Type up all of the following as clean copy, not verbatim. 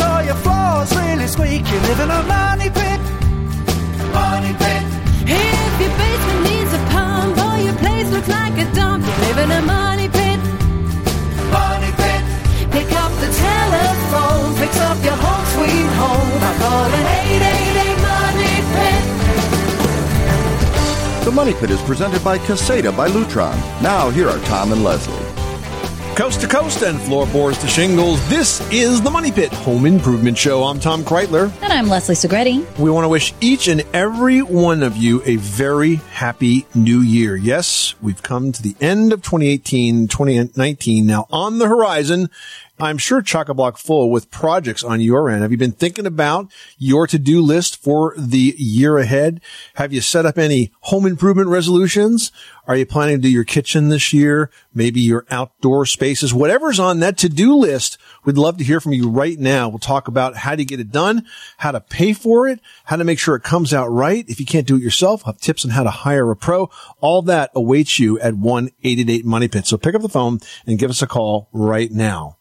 or your floor's really squeak, you live in a money pit. Money pit. If your basement needs a pump or your place looks like a dump, you live in a money pit. Money pit. Pick up the telephone, fix up your home sweet home by calling 888 Money Pit. The Money Pit is presented by Caseta by Lutron. Now here are Tom and Leslie. Coast to coast and floorboards to shingles, this is the Money Pit Home Improvement Show. I'm Tom Kreitler. And I'm Leslie Segretti. We want to wish each and every one of you a very happy new year. Yes, we've come to the end of 2018, 2019. Now on the horizon, I'm sure chock-a-block full with projects on your end. Have you been thinking about your to-do list for the year ahead? Have you set up any home improvement resolutions? Are you planning to do your kitchen this year? Maybe your outdoor spaces? Whatever's on that to-do list, we'd love to hear from you right now. We'll talk about how to get it done, how to pay for it, how to make sure it comes out right. If you can't do it yourself, I'll have tips on how to hire a pro. All that awaits you at 1-888-MONEYPIT. So pick up the phone and give us a call right now.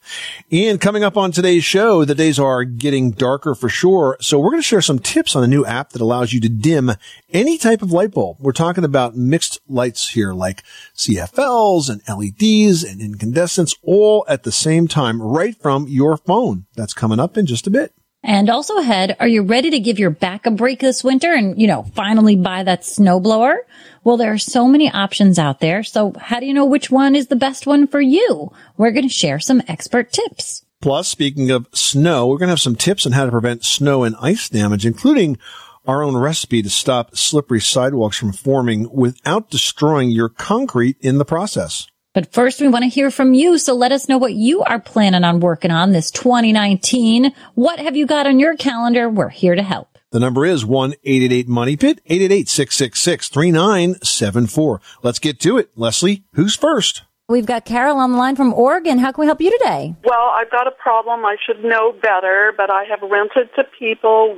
And coming up on today's show, the days are getting darker for sure. So we're going to share some tips on a new app that allows you to dim any type of light bulb. We're talking about mixed lights here, like CFLs and LEDs and incandescents, all at the same time, right from your phone. That's coming up in just a bit. And also ahead, are you ready to give your back a break this winter and, finally buy that snowblower? Well, there are so many options out there. So how do you know which one is the best one for you? We're going to share some expert tips. Plus, speaking of snow, we're going to have some tips on how to prevent snow and ice damage, including our own recipe to stop slippery sidewalks from forming without destroying your concrete in the process. But first, we want to hear from you, so let us know what you are planning on working on this 2019. What have you got on your calendar? We're here to help. The number is 1-888-MONEYPIT, 888-666-3974. Let's get to it. Leslie, who's first? We've got Carol on the line from Oregon. How can we help you today? Well, I've got a problem. I should know better, but I have rented to people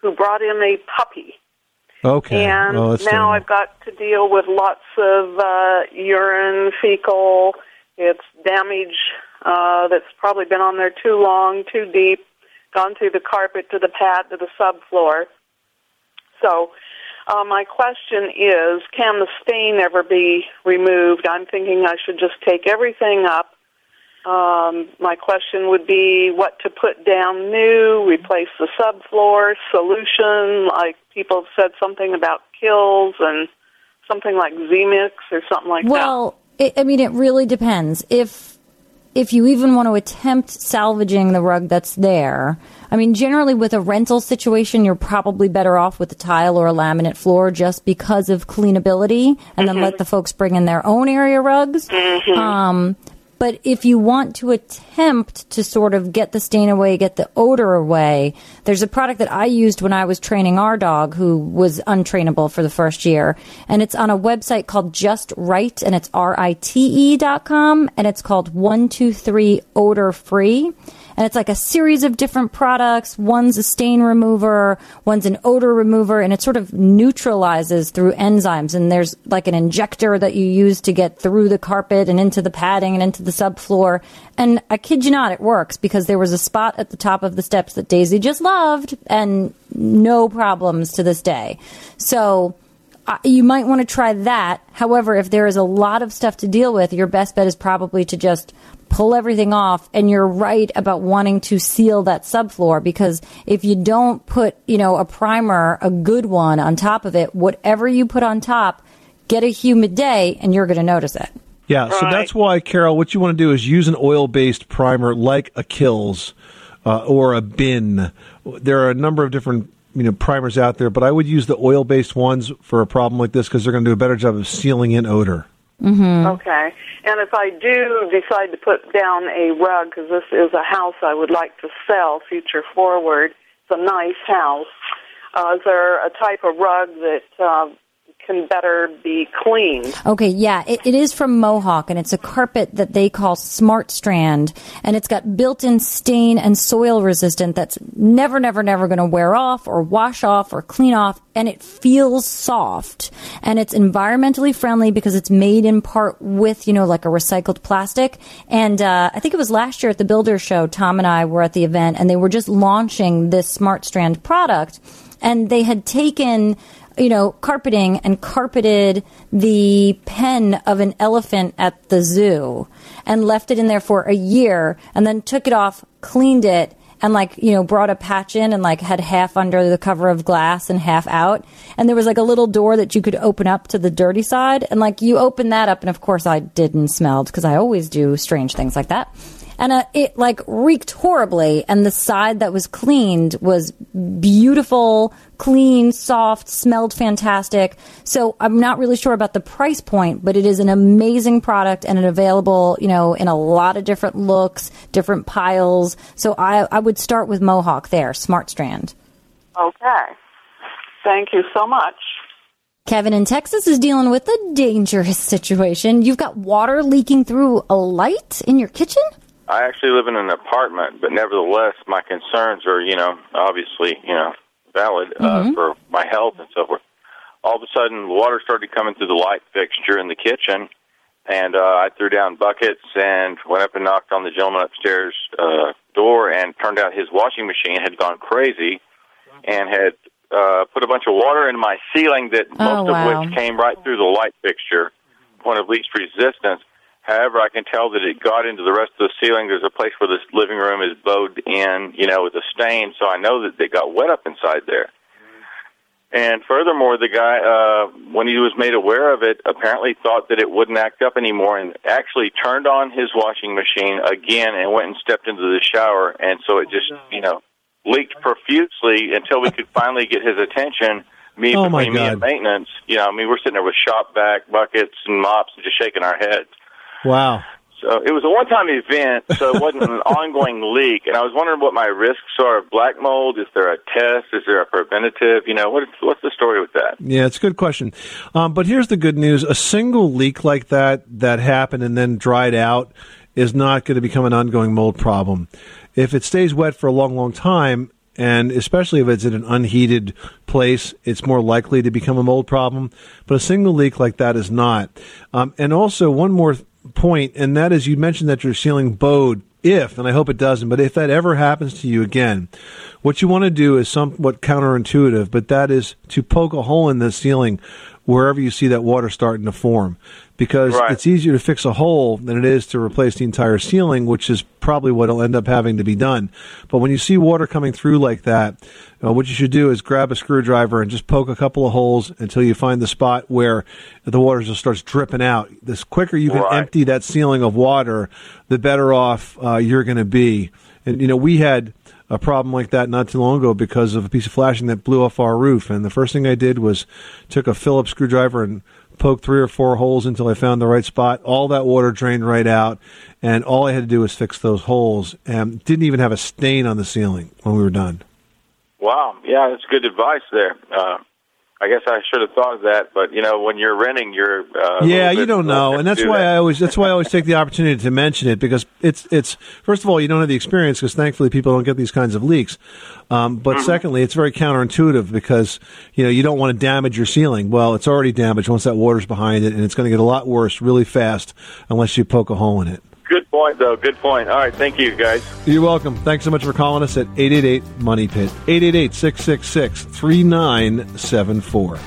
who brought in a puppy. Okay. And now I've got to deal with lots of urine, fecal. It's damage that's probably been on there too long, too deep, gone through the carpet, to the pad, to the subfloor. So my question is, can the stain ever be removed? I'm thinking I should just take everything up. My question would be what to put down new, replace the subfloor, solution, like people have said something about Kills and something like Z-Mix or something like that. Well, it really depends. If you even want to attempt salvaging the rug that's there, generally with a rental situation, you're probably better off with a tile or a laminate floor just because of cleanability, and then let the folks bring in their own area rugs. But if you want to attempt to sort of get the stain away, get the odor away, there's a product that I used when I was training our dog, who was untrainable for the first year. And it's on a website called Just Right, and it's RITE.com, and it's called 123 Odor Free. And it's like a series of different products. One's a stain remover, one's an odor remover, and it sort of neutralizes through enzymes. And there's like an injector that you use to get through the carpet and into the padding and into the subfloor. And I kid you not, it works, because there was a spot at the top of the steps that Daisy just loved, and no problems to this day. So you might want to try that. However, if there is a lot of stuff to deal with, your best bet is probably to just pull everything off. And you're right about wanting to seal that subfloor, because if you don't put, a primer, a good one, on top of it, whatever you put on top, get a humid day and you're going to notice it. Yeah, right. So that's why, Carol, what you want to do is use an oil-based primer like a Kills or a Bin. There are a number of different primers out there, but I would use the oil-based ones for a problem like this, because they're going to do a better job of sealing in odor. Mm-hmm. Okay. And if I do decide to put down a rug, because this is a house I would like to sell future forward, it's a nice house, is there a type of rug that can better be cleaned? Okay, yeah. It is from Mohawk, and it's a carpet that they call Smart Strand, and it's got built-in stain and soil resistant that's never, never, never going to wear off or wash off or clean off, and it feels soft, and it's environmentally friendly because it's made in part with, you know, like a recycled plastic. And I think it was last year at the Builder Show, Tom and I were at the event, and they were just launching this Smart Strand product, and they had taken, you know, carpeting and carpeted the pen of an elephant at the zoo and left it in there for a year and then took it off, cleaned it, and, like, you know, brought a patch in and, like, had half under the cover of glass and half out. And there was, like, a little door that you could open up to the dirty side. And, like, you open that up. And, of course, I did and smelled because I always do strange things like that. And it, like, reeked horribly, and the side that was cleaned was beautiful, clean, soft, smelled fantastic. So I'm not really sure about the price point, but it is an amazing product, and it's available, you know, in a lot of different looks, different piles. So I would start with Mohawk there, Smart Strand. Okay. Thank you so much. Kevin in Texas is dealing with a dangerous situation. You've got water leaking through a light in your kitchen? I actually live in an apartment, but nevertheless, my concerns are, you know, obviously, you know, valid for my health and so forth. All of a sudden, the water started coming through the light fixture in the kitchen, and I threw down buckets and went up and knocked on the gentleman upstairs' door, and turned out his washing machine had gone crazy and had put a bunch of water in my ceiling that most of which came right through the light fixture, point of least resistance. However, I can tell that it got into the rest of the ceiling. There's a place where this living room is bowed in, you know, with a stain, so I know that they got wet up inside there. And furthermore, the guy, when he was made aware of it, apparently thought that it wouldn't act up anymore and actually turned on his washing machine again and went and stepped into the shower. And so it just, you know, leaked profusely until we could finally get his attention. Me and maintenance, you know, I mean, we're sitting there with shop vac, buckets, and mops and just shaking our heads. Wow. So it was a one-time event, so it wasn't an ongoing leak. And I was wondering what my risks are of black mold. Is there a test? Is there a preventative? You know, what's the story with that? Yeah, it's a good question. But here's the good news. A single leak like that happened and then dried out is not going to become an ongoing mold problem. If it stays wet for a long, long time, and especially if it's in an unheated place, it's more likely to become a mold problem. But a single leak like that is not. And also, one more point, and that is, you mentioned that your ceiling bowed. If, and I hope it doesn't, but if that ever happens to you again, what you want to do is somewhat counterintuitive, but that is to poke a hole in the ceiling wherever you see that water starting to form, because it's easier to fix a hole than it is to replace the entire ceiling, which is probably what will end up having to be done. But when you see water coming through like that, what you should do is grab a screwdriver and just poke a couple of holes until you find the spot where the water just starts dripping out. The quicker you can empty that ceiling of water, the better off you're going to be. And, you know, we had a problem like that not too long ago because of a piece of flashing that blew off our roof. And the first thing I did was took a Phillips screwdriver and poked 3 or 4 holes until I found the right spot. All that water drained right out, and all I had to do was fix those holes, and didn't even have a stain on the ceiling when we were done. Wow. Yeah, that's good advice there. I guess I should have thought of that, but, you know, when you're renting, you're you don't know, and that's why I always take the opportunity to mention it, because it's first of all, you don't have the experience, because thankfully people don't get these kinds of leaks. But secondly, it's very counterintuitive, because, you know, you don't want to damage your ceiling. Well, it's already damaged once that water's behind it, and it's going to get a lot worse really fast unless you poke a hole in it. Good point, though. Good point. All right. Thank you, guys. You're welcome. Thanks so much for calling us at 888-MONEY-PIT, 888-666-3974.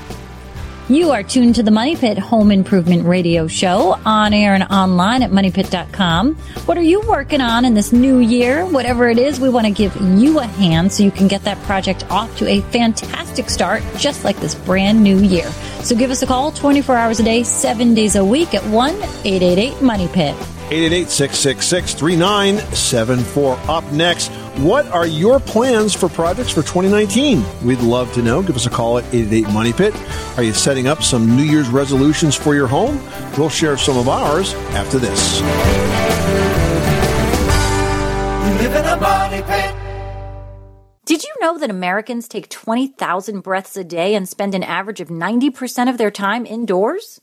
You are tuned to the Money Pit Home Improvement Radio Show, on air and online at moneypit.com. What are you working on in this new year? Whatever it is, we want to give you a hand so you can get that project off to a fantastic start, just like this brand new year. So give us a call 24 hours a day, 7 days a week at 1-888-MONEY-PIT. 888-666-3974. Up next, What are your plans for projects for 2019? We'd love to know. Give us a call at 888 Money Pit. Are you setting up some New Year's resolutions for your home? We'll share some of ours after this. You live in a money pit. Did you know that Americans take 20,000 breaths a day and spend an average of 90% of their time indoors?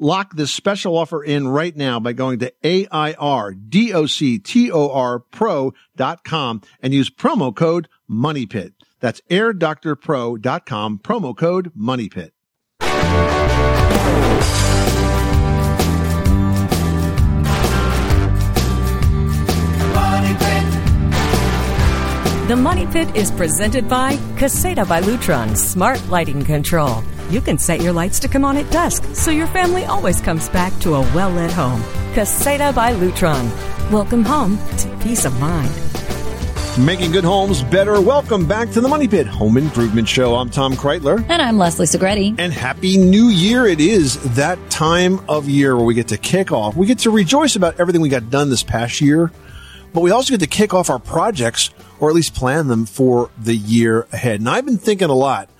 Lock this special offer in right now by going to airdoctorpro.com and use promo code MONEYPIT. That's airdoctorpro.com, promo code MONEYPIT. The Money Pit is presented by Caseta by Lutron Smart Lighting Control. You can set your lights to come on at dusk, so your family always comes back to a well-lit home. Caseta by Lutron. Welcome home to peace of mind. Making good homes better. Welcome back to the Money Pit Home Improvement Show. I'm Tom Kreitler. And I'm Leslie Segretti. And Happy New Year. It is that time of year where we get to kick off. We get to rejoice about everything we got done this past year, but we also get to kick off our projects, or at least plan them for the year ahead. And I've been thinking a lot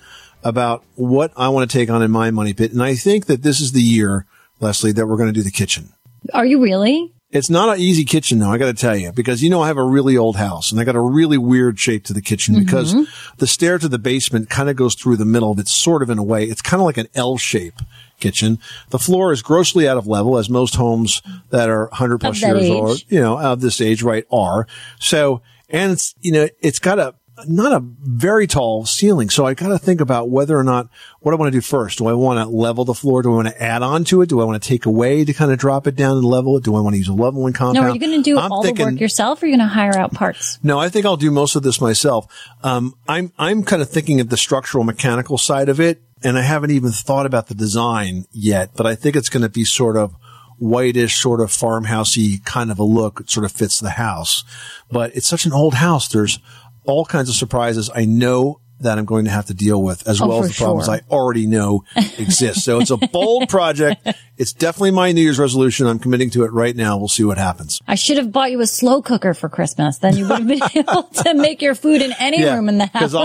about what I want to take on in my Money Pit. And I think that this is the year, Leslie, that we're going to do the kitchen. Are you really? It's not an easy kitchen, though, I got to tell you, because, you know, I have a really old house and I got a really weird shape to the kitchen because the stair to the basement kind of goes through the middle of it, sort of in a way. It's kind of like an L-shape kitchen. The floor is grossly out of level, as most homes that are 100 plus years old, you know, of this age, right, are. So, and it's, you know, it's got a, not a very tall ceiling. So I got to think about whether or not, what I want to do first. Do I want to level the floor? Do I want to add on to it? Do I want to take away to kind of drop it down and level it? Do I want to use a leveling compound? Now, are you going to do the work yourself, or are you going to hire out parts? No, I think I'll do most of this myself. I'm kind of thinking of the structural mechanical side of it, and I haven't even thought about the design yet, but I think it's going to be sort of whitish, sort of farmhousey kind of a look. It sort of fits the house, but it's such an old house. There's all kinds of surprises I know that I'm going to have to deal with, as well as the problems I already know exist. So it's a bold project. It's definitely my New Year's resolution. I'm committing to it right now. We'll see what happens. I should have bought you a slow cooker for Christmas. Then you would have been able to make your food in any room in the house. Because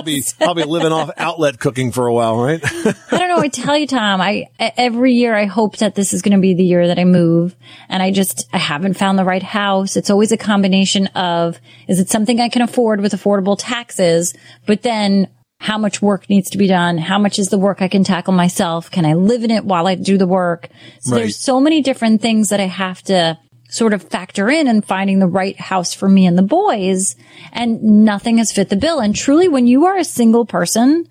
I'll be living off outlet cooking for a while, right? I don't know. I tell you, Tom, every year I hope that this is going to be the year that I move. And I haven't found the right house. It's always a combination of, is it something I can afford with affordable taxes? But then, how much work needs to be done? How much is the work I can tackle myself? Can I live in it while I do the work? So there's so many different things that I have to sort of factor in finding the right house for me and the boys, and nothing has fit the bill. And truly, when you are a single person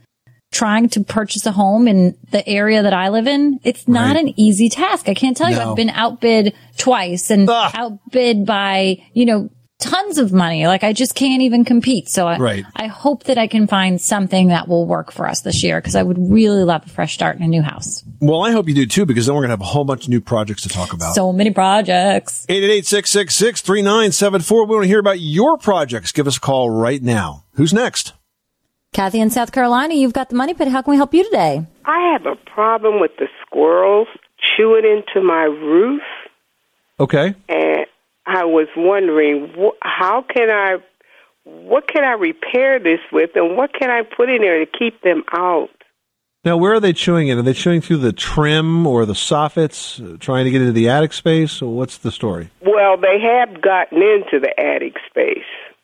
trying to purchase a home in the area that I live in, it's not an easy task. I can't tell you. I've been outbid twice and outbid by, you know, tons of money. Like, I just can't even compete. So I hope that I can find something that will work for us this year, because I would really love a fresh start in a new house. Well, I hope you do too, because then we're going to have a whole bunch of new projects to talk about. So many projects. 888-666-3974. We want to hear about your projects. Give us a call right now. Who's next? Kathy in South Carolina, you've got the Money Pit. How can we help you today? I have a problem with the squirrels chewing into my roof. Okay. And I was wondering, what can I repair this with, and what can I put in there to keep them out? Now, where are they chewing in? Are they chewing through the trim or the soffits, trying to get into the attic space? Or what's the story? Well, they have gotten into the attic space.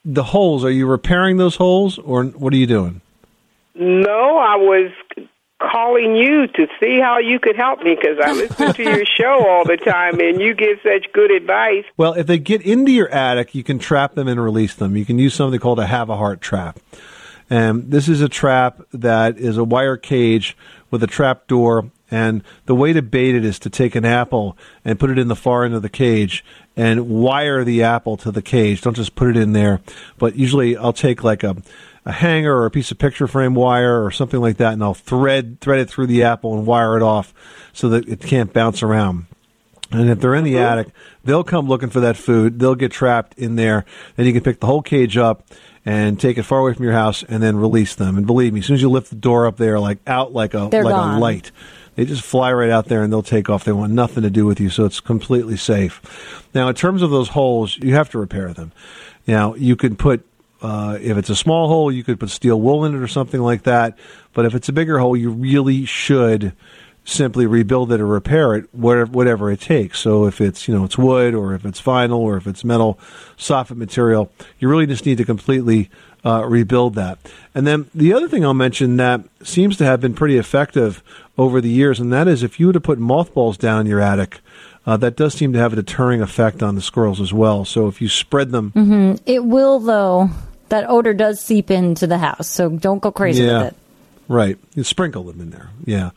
The holes, are you repairing those holes, or what are you doing? No, I was calling you to see how you could help me, because I listen to your show all the time and you give such good advice. Well, if they get into your attic, you can trap them and release them. You can use something called a Havahart trap. And this is a trap that is a wire cage with a trap door. And the way to bait it is to take an apple and put it in the far end of the cage and wire the apple to the cage. Don't just put it in there. But usually I'll take like a hanger or a piece of picture frame wire or something like that, and I'll thread it through the apple and wire it off so that it can't bounce around. And if they're in the attic, they'll come looking for that food. They'll get trapped in there. Then you can pick the whole cage up and take it far away from your house and then release them. And believe me, as soon as you lift the door up, they're like out like a light. They just fly right out there and they'll take off. They want nothing to do with you, so it's completely safe. Now, in terms of those holes, you have to repair them. Now, you can put, if it's a small hole, you could put steel wool in it or something like that. But if it's a bigger hole, you really should simply rebuild it or repair it, whatever it takes. So if it's, it's wood, or if it's vinyl, or if it's metal, soffit material, you really just need to completely rebuild that. And then the other thing I'll mention that seems to have been pretty effective over the years, and that is if you were to put mothballs down in your attic, that does seem to have a deterring effect on the squirrels as well. So if you spread them... Mm-hmm. It will, though. That odor does seep into the house, so don't go crazy with it. Right. You sprinkle them in there,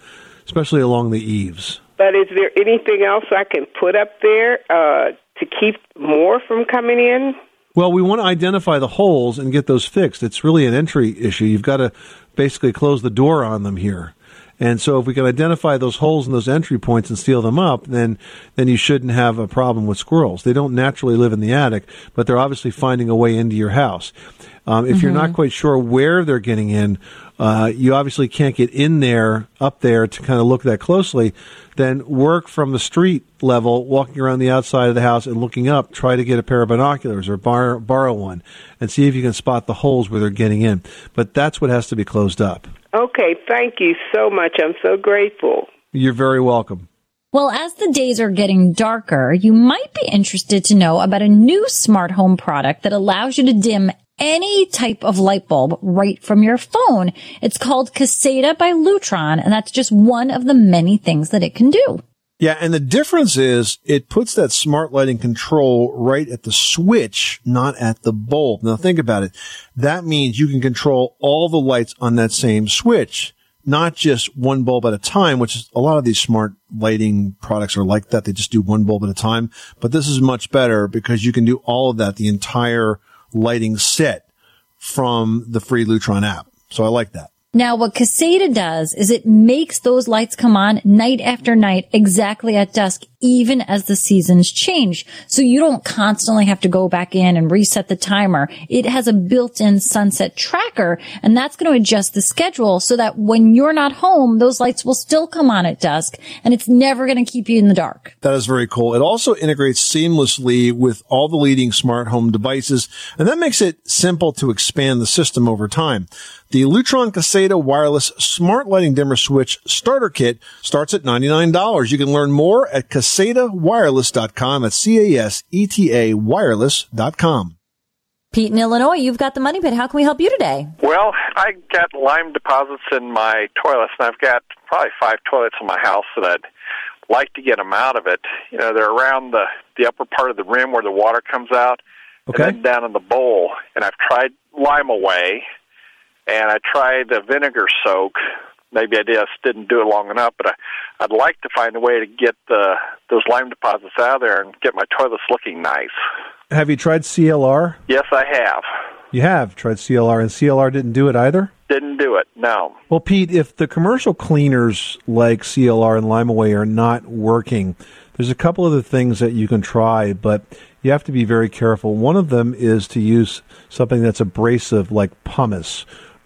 especially along the eaves. But is there anything else I can put up there to keep more from coming in? Well, we want to identify the holes and get those fixed. It's really an entry issue. You've got to basically close the door on them here. And so if we can identify those holes and those entry points and seal them up, then you shouldn't have a problem with squirrels. They don't naturally live in the attic, but they're obviously finding a way into your house. If you're not quite sure where they're getting in, you obviously can't get in there, up there, to kind of look that closely. Then work from the street level, walking around the outside of the house and looking up. Try to get a pair of binoculars or borrow one and see if you can spot the holes where they're getting in. But that's what has to be closed up. Okay, thank you so much. I'm so grateful. You're very welcome. Well, as the days are getting darker, you might be interested to know about a new smart home product that allows you to dim any type of light bulb right from your phone. It's called Caseta by Lutron, and that's just one of the many things that it can do. Yeah, and the difference is it puts that smart lighting control right at the switch, not at the bulb. Now, think about it. That means you can control all the lights on that same switch, not just one bulb at a time, which is a lot of these smart lighting products are like that. They just do one bulb at a time. But this is much better because you can do all of that, the entire lighting set from the free Lutron app. So I like that. Now, what Caseta does is it makes those lights come on night after night, exactly at dusk, even as the seasons change. So you don't constantly have to go back in and reset the timer. It has a built-in sunset tracker, and that's going to adjust the schedule so that when you're not home, those lights will still come on at dusk, and it's never going to keep you in the dark. That is very cool. It also integrates seamlessly with all the leading smart home devices, and that makes it simple to expand the system over time. The Lutron Caseta Wireless Smart Lighting Dimmer Switch Starter Kit starts at $99. You can learn more at casetawireless.com. At C-A-S-E-T-A wireless.com. Pete in Illinois, you've got the Money Pit. How can we help you today? Well, I got lime deposits in my toilets, and I've got probably 5 toilets in my house that I'd like to get them out of it. You know, they're around the upper part of the rim where the water comes out, and then down in the bowl. And I've tried Lime Away. And I tried a vinegar soak. Maybe I just didn't do it long enough, but I'd like to find a way to get those lime deposits out of there and get my toilets looking nice. Have you tried CLR? Yes, I have. You have tried CLR, and CLR didn't do it either? Didn't do it, no. Well, Pete, if the commercial cleaners like CLR and Lime Away are not working, there's a couple other things that you can try, but you have to be very careful. One of them is to use something that's abrasive like pumice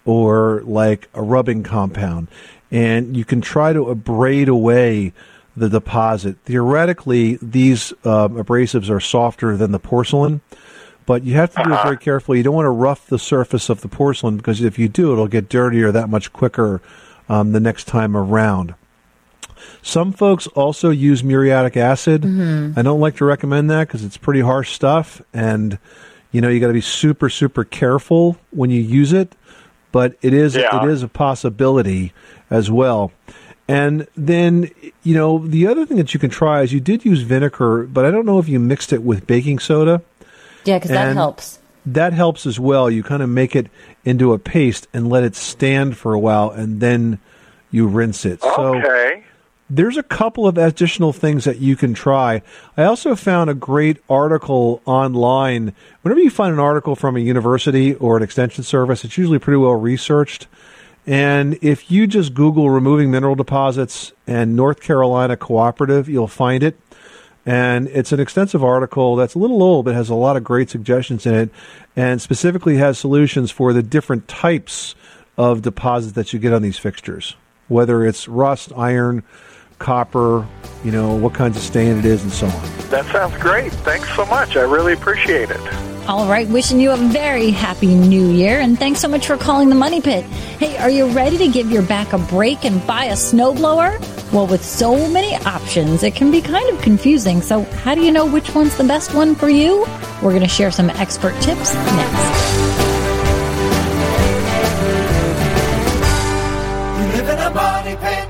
or like a rubbing compound, and you can try to abrade away the deposit. Theoretically, these abrasives are softer than the porcelain, but you have to do it very carefully. You don't want to rough the surface of the porcelain, because if you do, it'll get dirtier that much quicker the next time around. Some folks also use muriatic acid. I don't like to recommend that because it's pretty harsh stuff, and you got to be super, super careful when you use it. but it is a possibility as well. And then, you know, the other thing that you can try is you did use vinegar, but I don't know if you mixed it with baking soda. Yeah, because that helps. That helps as well. You kind of make it into a paste and let it stand for a while, and then you rinse it. Okay. So there's a couple of additional things that you can try. I also found a great article online. Whenever you find an article from a university or an extension service, it's usually pretty well researched. And if you just Google removing mineral deposits and North Carolina cooperative, you'll find it. And it's an extensive article that's a little old, but has a lot of great suggestions in it, and specifically has solutions for the different types of deposits that you get on these fixtures, whether it's rust, iron, copper, you know, what kinds of stain it is, and so on. That sounds great. Thanks so much. I really appreciate it. All right, wishing you a very happy new year, and thanks so much for calling the Money Pit. Hey, are you ready to give your back a break and buy a snowblower? Well, with so many options, it can be kind of confusing. So how do you know which one's the best one for you? We're going to share some expert tips next. You live in a money pit.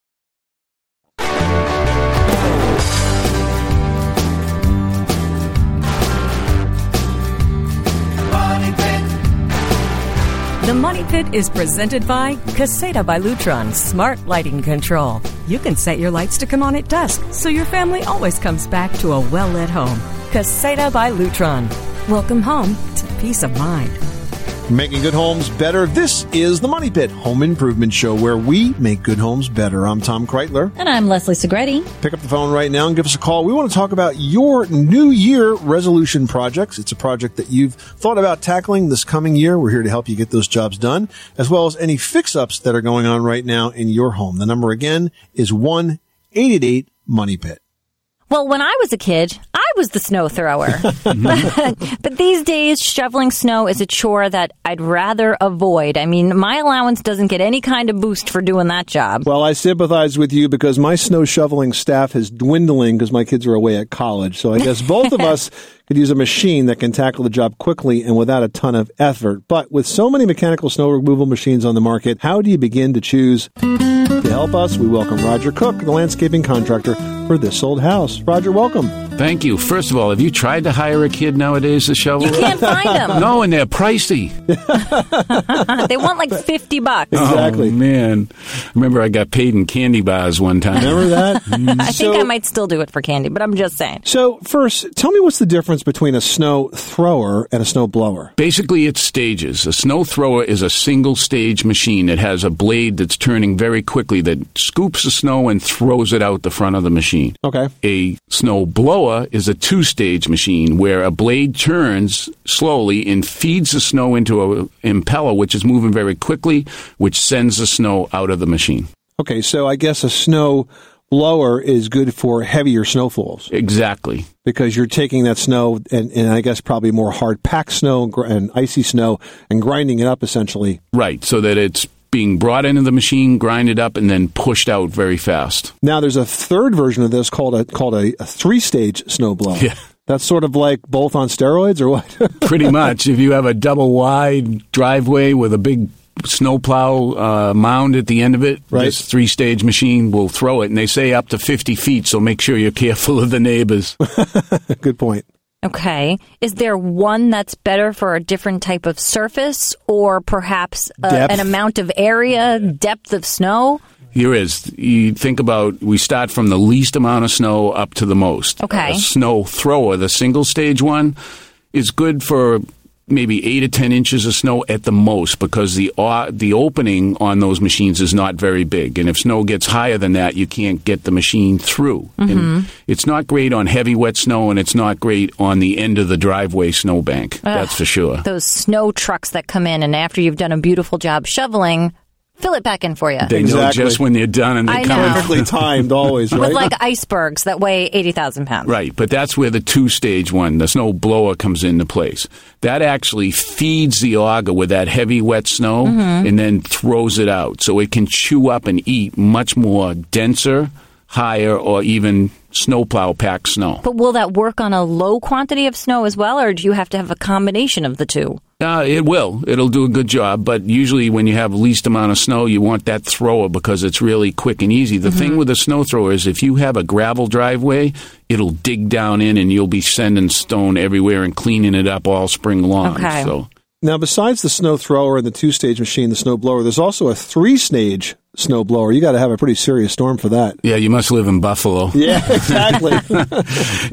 The Money Pit is presented by Caseta by Lutron Smart Lighting Control. You can set your lights to come on at dusk, so your family always comes back to a well-lit home. Caseta by Lutron. Welcome home to peace of mind. Making good homes better. This is the Money Pit Home Improvement Show, where we make good homes better. I'm Tom Kreitler. And I'm Leslie Segretti. Pick up the phone right now and give us a call. We want to talk about your New Year resolution projects. It's a project that you've thought about tackling this coming year. We're here to help you get those jobs done, as well as any fix-ups that are going on right now in your home. The number again is 1-888-MONEYPIT. Well, when I was a kid, I was the snow thrower. But these days, shoveling snow is a chore that I'd rather avoid. I mean, my allowance doesn't get any kind of boost for doing that job. Well, I sympathize with you because my snow shoveling staff is dwindling because my kids are away at college. So I guess both of us could use a machine that can tackle the job quickly and without a ton of effort. But with so many mechanical snow removal machines on the market, how do you begin to choose? To help us, we welcome Roger Cook, the landscaping contractor for This Old House. Roger, welcome. Thank you. First of all, have you tried to hire a kid nowadays to shovel? You can't find them. No, and they're pricey. They want like $50. Exactly. Oh, man. Remember, I got paid in candy bars one time. Remember that? I think I might still do it for candy, but I'm just saying. So first, tell me what's the difference between a snow thrower and a snow blower? Basically, it's stages. A snow thrower is a single-stage machine. It has a blade that's turning very quickly that scoops the snow and throws it out the front of the machine. Okay. A snow blower is a two-stage machine where a blade turns slowly and feeds the snow into an impeller, which is moving very quickly, which sends the snow out of the machine. Okay, so I guess a snow blower is good for heavier snowfalls. Exactly. Because you're taking that snow and I guess probably more hard-packed snow and icy snow and grinding it up, essentially. Right, so that it's being brought into the machine, grinded up, and then pushed out very fast. Now, there's a third version of this called a three-stage snowblower. Yeah. That's sort of like both on steroids or what? Pretty much. If you have a double-wide driveway with a big snowplow mound at the end of it, right. This three-stage machine will throw it, and they say up to 50 feet, so make sure you're careful of the neighbors. Good point. Okay. Is there one that's better for a different type of surface or perhaps an amount of area, depth of snow? There is. You think about, we start from the least amount of snow up to the most. Okay. A snow thrower, the single stage one, is good for maybe 8 to 10 inches of snow at the most because the opening on those machines is not very big. And if snow gets higher than that, you can't get the machine through. Mm-hmm. And it's not great on heavy, wet snow, and it's not great on the end of the driveway snowbank. That's for sure. Those snow trucks that come in, and after you've done a beautiful job shoveling, fill it back in for you. They know just when they're done, and they come out. Perfectly timed always, right? With like icebergs that weigh 80,000 pounds. Right, but that's where the two-stage one, the snow blower, comes into place. That actually feeds the auger with that heavy, wet snow and then throws it out. So it can chew up and eat much more denser, higher, or even snowplow-packed snow. But will that work on a low quantity of snow as well, or do you have to have a combination of the two? It will. It'll do a good job, but usually when you have least amount of snow, you want that thrower because it's really quick and easy. The thing with a snow thrower is if you have a gravel driveway, it'll dig down in and you'll be sending stone everywhere and cleaning it up all spring long. Okay. So. Now, besides the snow thrower and the two-stage machine, the snow blower, there's also a three-stage snow blower. You got to have a pretty serious storm for that. Yeah, you must live in Buffalo. Yeah, exactly.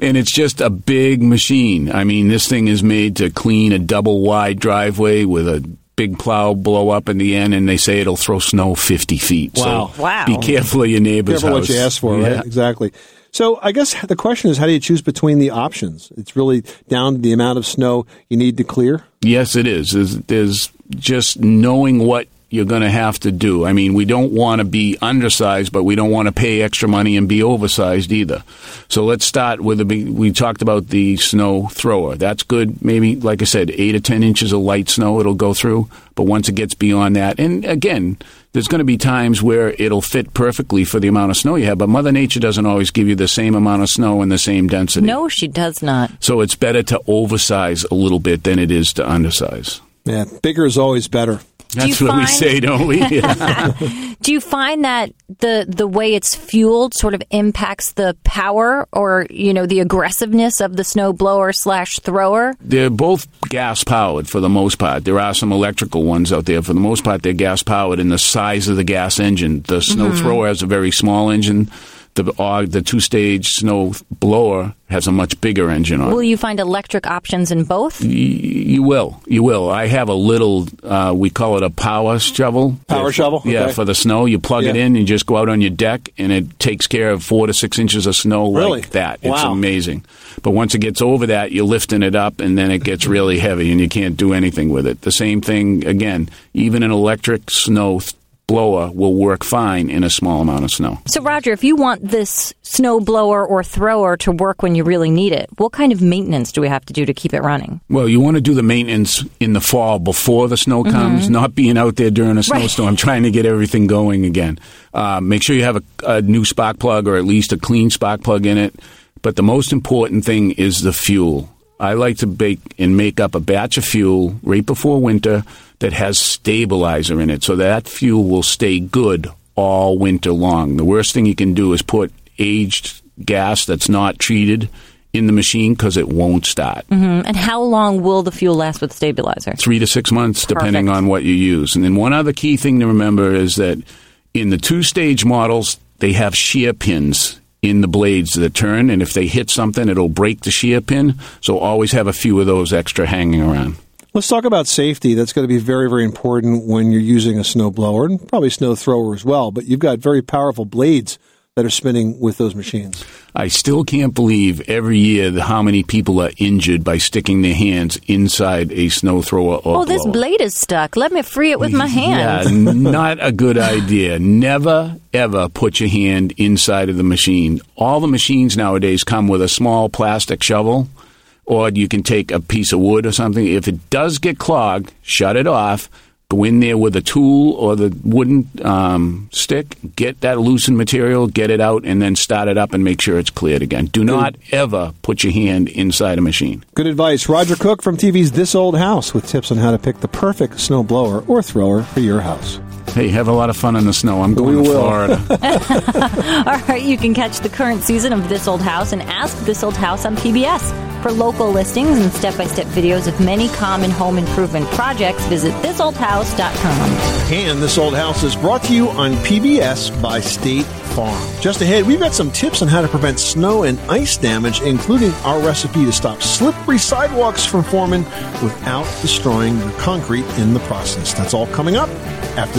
And it's just a big machine. I mean, this thing is made to clean a double-wide driveway with a big plow blow up in the end, and they say it'll throw snow 50 feet. Wow. So wow. Be careful of your neighbor's house. What you ask for, right? Exactly. So I guess the question is, how do you choose between the options? It's really down to the amount of snow you need to clear? Yes, it is. There's just knowing what you're going to have to do. I mean, we don't want to be undersized, but we don't want to pay extra money and be oversized either. So let's start with we talked about the snow thrower. That's good. Maybe, like I said, 8 to 10 inches of light snow it'll go through. But once it gets beyond that, and again, there's going to be times where it'll fit perfectly for the amount of snow you have, but Mother Nature doesn't always give you the same amount of snow and the same density. No, she does not. So it's better to oversize a little bit than it is to undersize. Yeah, bigger is always better. That's what we say, don't we? Yeah. Do you find that the way it's fueled sort of impacts the power or, you know, the aggressiveness of the snow blower / thrower? They're both gas powered for the most part. There are some electrical ones out there. For the most part, they're gas powered in the size of the gas engine. The snow thrower has a very small engine. The two-stage snow blower has a much bigger engine on it. Will you find electric options in both? You will. I have a little, we call it a power shovel. Power shovel? Yeah, okay. For the snow. You plug it in, you just go out on your deck, and it takes care of 4 to 6 inches of snow like that. It's amazing. But once it gets over that, you're lifting it up, and then it gets really heavy, and you can't do anything with it. The same thing, again, even an electric snow blower will work fine in a small amount of snow. So, Roger, if you want this snow blower or thrower to work when you really need it, what kind of maintenance do we have to do to keep it running? Well, you want to do the maintenance in the fall before the snow comes, not being out there during a snowstorm trying to get everything going again. Make sure you have a new spark plug or at least a clean spark plug in it. But the most important thing is the fuel. I like to bake and make up a batch of fuel right before winter that has stabilizer in it, so that fuel will stay good all winter long. The worst thing you can do is put aged gas that's not treated in the machine because it won't start. And how long will the fuel last with stabilizer? 3 to 6 months, depending on what you use. And then one other key thing to remember is that in the two-stage models, they have shear pins in the blades that turn, and if they hit something, it'll break the shear pin. So always have a few of those extra hanging around. Let's talk about safety. That's going to be very, very important when you're using a snow blower and probably snow thrower as well. But you've got very powerful blades that are spinning with those machines. I still can't believe every year how many people are injured by sticking their hands inside a snow thrower or blower. Oh, this blade is stuck. Let me free it with my hand. Yeah, not a good idea. Never, ever put your hand inside of the machine. All the machines nowadays come with a small plastic shovel, or you can take a piece of wood or something. If it does get clogged, shut it off. Go in there with a tool or the wooden stick, get that loosened material, get it out, and then start it up and make sure it's cleared again. Do not ever put your hand inside a machine. Good advice. Roger Cook from TV's This Old House with tips on how to pick the perfect snow blower or thrower for your house. Hey, have a lot of fun in the snow. I'm going to Florida. All right, you can catch the current season of This Old House and Ask This Old House on PBS. For local listings and step-by-step videos of many common home improvement projects, visit thisoldhouse.com. And This Old House is brought to you on PBS by State Farm. Just ahead, we've got some tips on how to prevent snow and ice damage, including our recipe to stop slippery sidewalks from forming without destroying the concrete in the process. That's all coming up after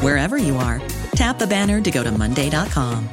Wherever you are, tap the banner to go to Monday.com.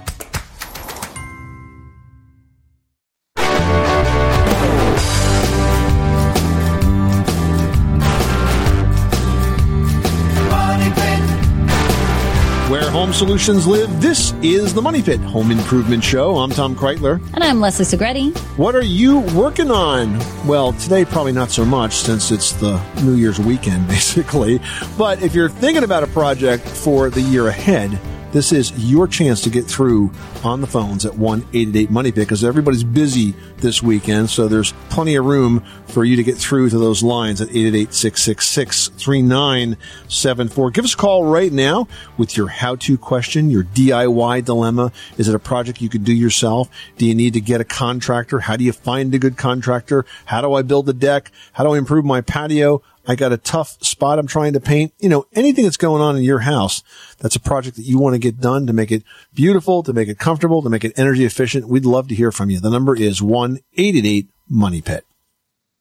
Home solutions live. This is the Money Pit Home Improvement Show. I'm Tom Kreitler. And I'm Leslie Segretti. What are you working on? Well, today probably not so much since it's the New Year's weekend, basically. But if you're thinking about a project for the year ahead, this is your chance to get through on the phones at 1-888-MONEYPIT because everybody's busy this weekend, so there's plenty of room for you to get through to those lines at 888-666-3974. Give us a call right now with your how-to question, your DIY dilemma. Is it a project you could do yourself? Do you need to get a contractor? How do you find a good contractor? How do I build a deck? How do I improve my patio? I got a tough spot I'm trying to paint. You know, anything that's going on in your house, that's a project that you want to get done to make it beautiful, to make it comfortable, to make it energy efficient. We'd love to hear from you. The number is 1-888-MONEYPIT.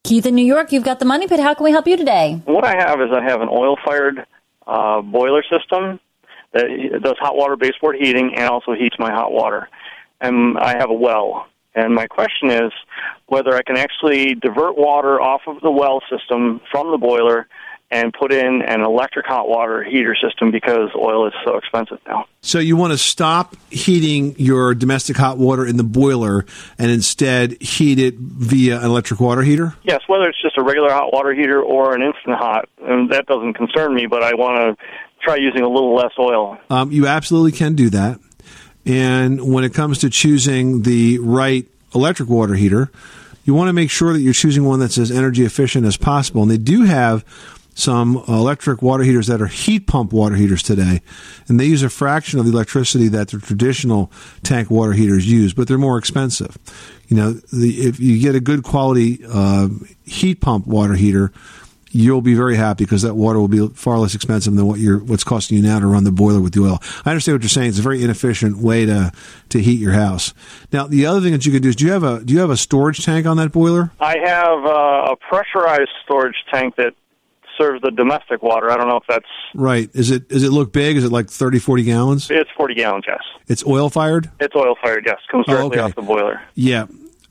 Keith in New York, you've got the Money Pit. How can we help you today? What I have is I have an oil-fired boiler system that does hot water baseboard heating and also heats my hot water. And I have a well. And my question is whether I can actually divert water off of the well system from the boiler and put in an electric hot water heater system because oil is so expensive now. So you want to stop heating your domestic hot water in the boiler and instead heat it via an electric water heater? Yes, whether it's just a regular hot water heater or an instant hot. And that doesn't concern me, but I want to try using a little less oil. You absolutely can do that. And when it comes to choosing the right electric water heater, you want to make sure that you're choosing one that's as energy efficient as possible. And they do have some electric water heaters that are heat pump water heaters today. And they use a fraction of the electricity that the traditional tank water heaters use, but they're more expensive. You know, if you get a good quality heat pump water heater, you'll be very happy because that water will be far less expensive than what's costing you now to run the boiler with the oil. I understand what you're saying. It's a very inefficient way to heat your house. Now, the other thing that you can do is do you have a storage tank on that boiler? I have a pressurized storage tank that serves the domestic water. I don't know if that's right. Is it look big? Is it like 30, 40 gallons? It's 40 gallons, yes. It's oil fired? It's oil fired, yes. Comes directly off the boiler. Yeah.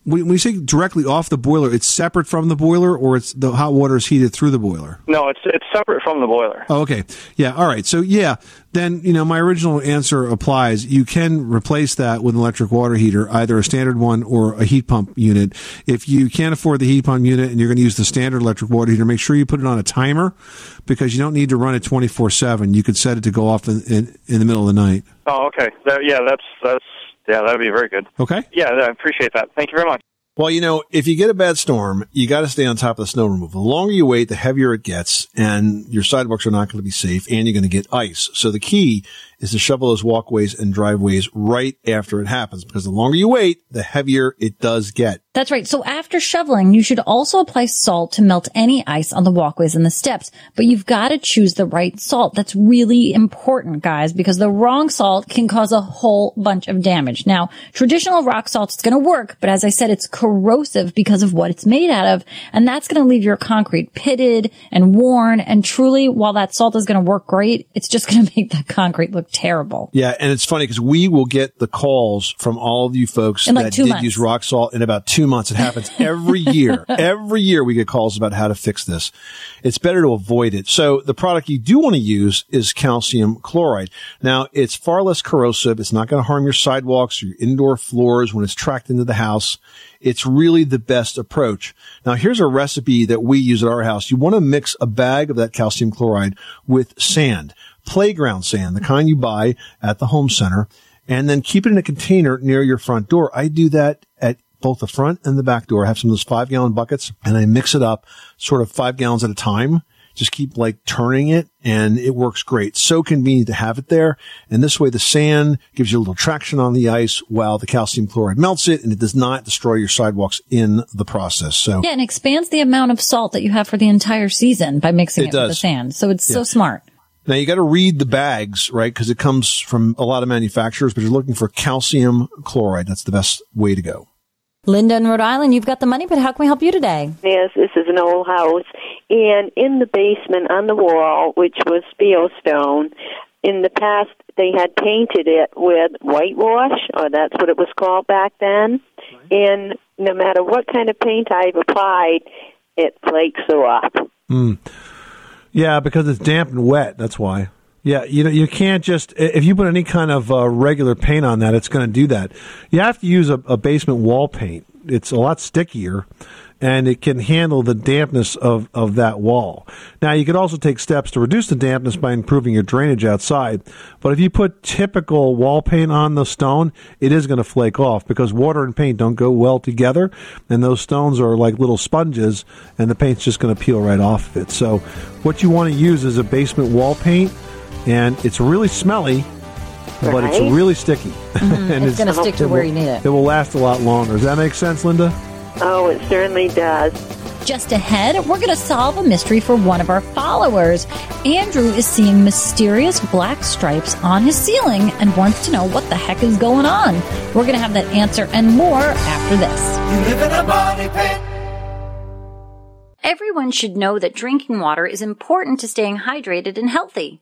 When you say directly off the boiler, it's separate from the boiler, or it's the hot water is heated through the boiler? No, it's separate from the boiler. Oh, okay. Yeah, all right. So, yeah, then, you know, my original answer applies. You can replace that with an electric water heater, either a standard one or a heat pump unit. If you can't afford the heat pump unit and you're going to use the standard electric water heater, make sure you put it on a timer because you don't need to run it 24/7. You could set it to go off in the middle of the night. Oh, okay. That's... Yeah, that would be very good. Okay. Yeah, I appreciate that. Thank you very much. Well, you know, if you get a bad storm, you got to stay on top of the snow removal. The longer you wait, the heavier it gets, and your sidewalks are not going to be safe, and you're going to get ice. So the key is to shovel those walkways and driveways right after it happens, because the longer you wait, the heavier it does get. That's right. So after shoveling, you should also apply salt to melt any ice on the walkways and the steps. But you've got to choose the right salt. That's really important, guys, because the wrong salt can cause a whole bunch of damage. Now, traditional rock salt is going to work, but as I said, it's corrosive because of what it's made out of, and that's going to leave your concrete pitted and worn, and truly, while that salt is going to work great, it's just going to make that concrete look look terrible. Yeah, and it's funny because we will get the calls from all of you folks that did use rock salt in about 2 months. It happens every year. Every year we get calls about how to fix this. It's better to avoid it. So the product you do want to use is calcium chloride. Now, it's far less corrosive. It's not going to harm your sidewalks or your indoor floors when it's tracked into the house. It's really the best approach. Now, here's a recipe that we use at our house. You want to mix a bag of that calcium chloride with sand, playground sand, the kind you buy at the home center, and then keep it in a container near your front door. I do that at both the front and the back door. I have some of those 5-gallon buckets, and I mix it up sort of 5 gallons at a time. Just keep like turning it, and it works great. So convenient to have it there. And this way the sand gives you a little traction on the ice while the calcium chloride melts it, and it does not destroy your sidewalks in the process. So yeah, and expands the amount of salt that you have for the entire season by mixing it with the sand. So it's so smart. Now, you got to read the bags, right? Because it comes from a lot of manufacturers, but you're looking for calcium chloride. That's the best way to go. Linda in Rhode Island, you've got the money, but how can we help you today? Yes, this is an old house. And in the basement on the wall, which was Spiostone, in the past they had painted it with whitewash, or that's what it was called back then. Right. And no matter what kind of paint I've applied, it flakes off. Mm. Yeah, because it's damp and wet, that's why. Yeah, you know, you can't just, if you put any kind of regular paint on that, it's going to do that. You have to use a basement wall paint. It's a lot stickier, and it can handle the dampness of that wall. Now, you could also take steps to reduce the dampness by improving your drainage outside. But if you put typical wall paint on the stone, it is going to flake off because water and paint don't go well together, and those stones are like little sponges, and the paint's just going to peel right off of it. So what you want to use is a basement wall paint. And it's really smelly, right? But it's really sticky. Mm-hmm. And it's going to stick to where you need it. It will last a lot longer. Does that make sense, Linda? Oh, it certainly does. Just ahead, we're going to solve a mystery for one of our followers. Andrew is seeing mysterious black stripes on his ceiling and wants to know what the heck is going on. We're going to have that answer and more after this. You live in a body pit. Everyone should know that drinking water is important to staying hydrated and healthy.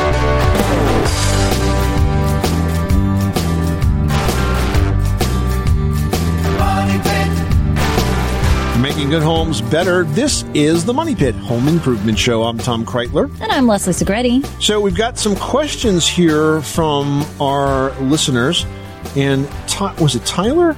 Making good homes better. This is the Money Pit Home Improvement Show. I'm Tom Kreitler. And I'm Leslie Segretti. So we've got some questions here from our listeners. And was it Tyler?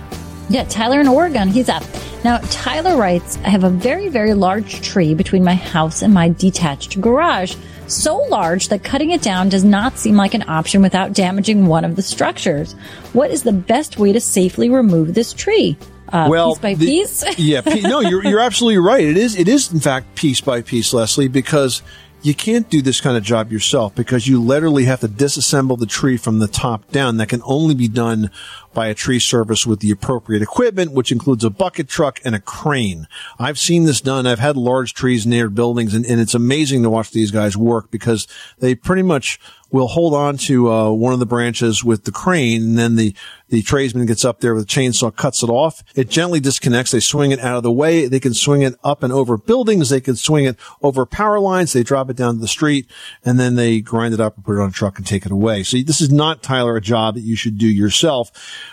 Yeah, Tyler in Oregon. He's up. Now, Tyler writes, I have a very, very large tree between my house and my detached garage. So large that cutting it down does not seem like an option without damaging one of the structures. What is the best way to safely remove this tree? piece by piece? Yeah. No, you're absolutely right. It is, in fact, piece by piece, Leslie, because you can't do this kind of job yourself, because you literally have to disassemble the tree from the top down. That can only be done by a tree service with the appropriate equipment, which includes a bucket truck and a crane. I've seen this done. I've had large trees near buildings, and it's amazing to watch these guys work, because they pretty much will hold on to one of the branches with the crane, and then the tradesman gets up there with a chainsaw, cuts it off. It gently disconnects. They swing it out of the way. They can swing it up and over buildings. They can swing it over power lines. They drop it down to the street, and then they grind it up and put it on a truck and take it away. So this is not, Tyler, a job that you should do yourself.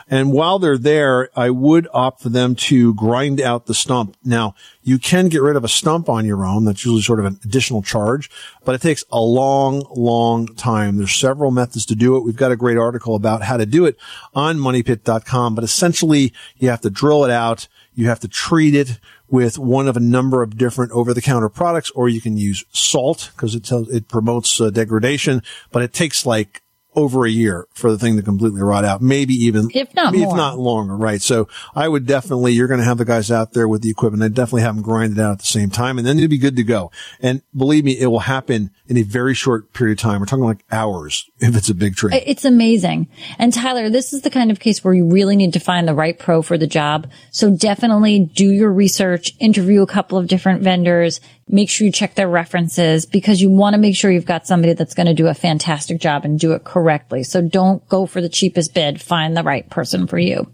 And while they're there, I would opt for them to grind out the stump. Now, you can get rid of a stump on your own. That's usually sort of an additional charge, but it takes a long, long time. There's several methods to do it. We've got a great article about how to do it on moneypit.com, but essentially you have to drill it out. You have to treat it with one of a number of different over-the-counter products, or you can use salt, because it promotes degradation, but it takes like over a year for the thing to completely rot out, maybe even if not longer, right? So I would definitely, you're going to have the guys out there with the equipment. I definitely have them grind it out at the same time, and then it'd be good to go. And believe me, it will happen in a very short period of time. We're talking like hours if it's a big tree. It's amazing. And Tyler, this is the kind of case where you really need to find the right pro for the job. So definitely do your research, interview a couple of different vendors, make sure you check their references, because you want to make sure you've got somebody that's going to do a fantastic job and do it correctly. So don't go for the cheapest bid. Find the right person for you.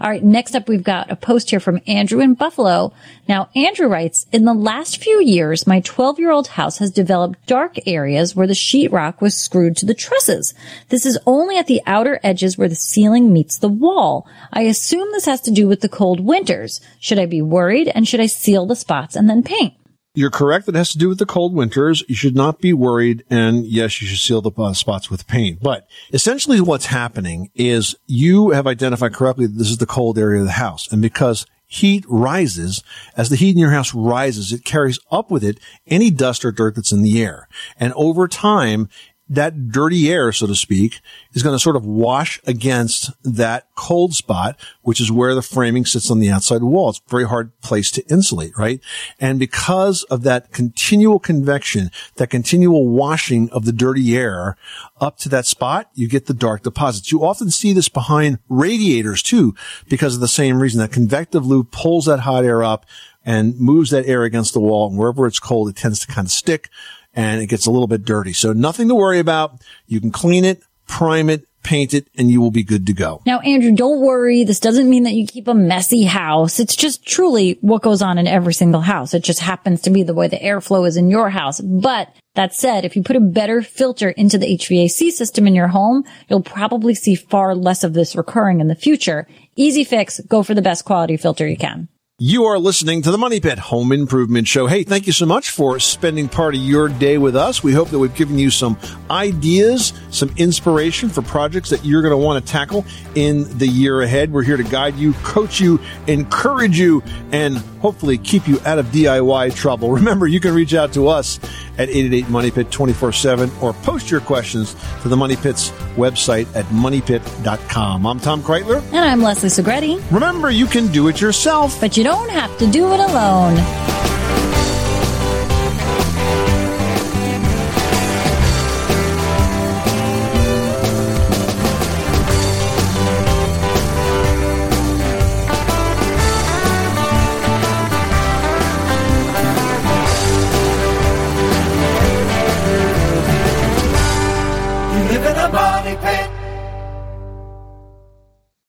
All right. Next up, we've got a post here from Andrew in Buffalo. Now, Andrew writes, in the last few years, my 12-year-old house has developed dark areas where the sheetrock was screwed to the trusses. This is only at the outer edges where the ceiling meets the wall. I assume this has to do with the cold winters. Should I be worried, and should I seal the spots and then paint? You're correct. It has to do with the cold winters. You should not be worried. And yes, you should seal the spots with paint. But essentially what's happening is you have identified correctly that this is the cold area of the house. And because heat rises, as the heat in your house rises, it carries up with it any dust or dirt that's in the air. And over time, that dirty air, so to speak, is going to sort of wash against that cold spot, which is where the framing sits on the outside wall. It's a very hard place to insulate, right? And because of that continual convection, that continual washing of the dirty air up to that spot, you get the dark deposits. You often see this behind radiators too, because of the same reason. That convective loop pulls that hot air up and moves that air against the wall, and wherever it's cold, it tends to kind of stick, and it gets a little bit dirty. So nothing to worry about. You can clean it, prime it, paint it, and you will be good to go. Now, Andrew, don't worry. This doesn't mean that you keep a messy house. It's just truly what goes on in every single house. It just happens to be the way the airflow is in your house. But that said, if you put a better filter into the HVAC system in your home, you'll probably see far less of this recurring in the future. Easy fix. Go for the best quality filter you can. You are listening to the Money Pit Home Improvement Show. Hey, thank you so much for spending part of your day with us. We hope that we've given you some ideas, some inspiration for projects that you're going to want to tackle in the year ahead. We're here to guide you, coach you, encourage you, and hopefully keep you out of DIY trouble. Remember, you can reach out to us at 888-MONEYPIT 24/7, or post your questions to the Money Pit's website at moneypit.com. I'm Tom Kreitler. And I'm Leslie Segretti. Remember, you can do it yourself, but you don't have to do it alone.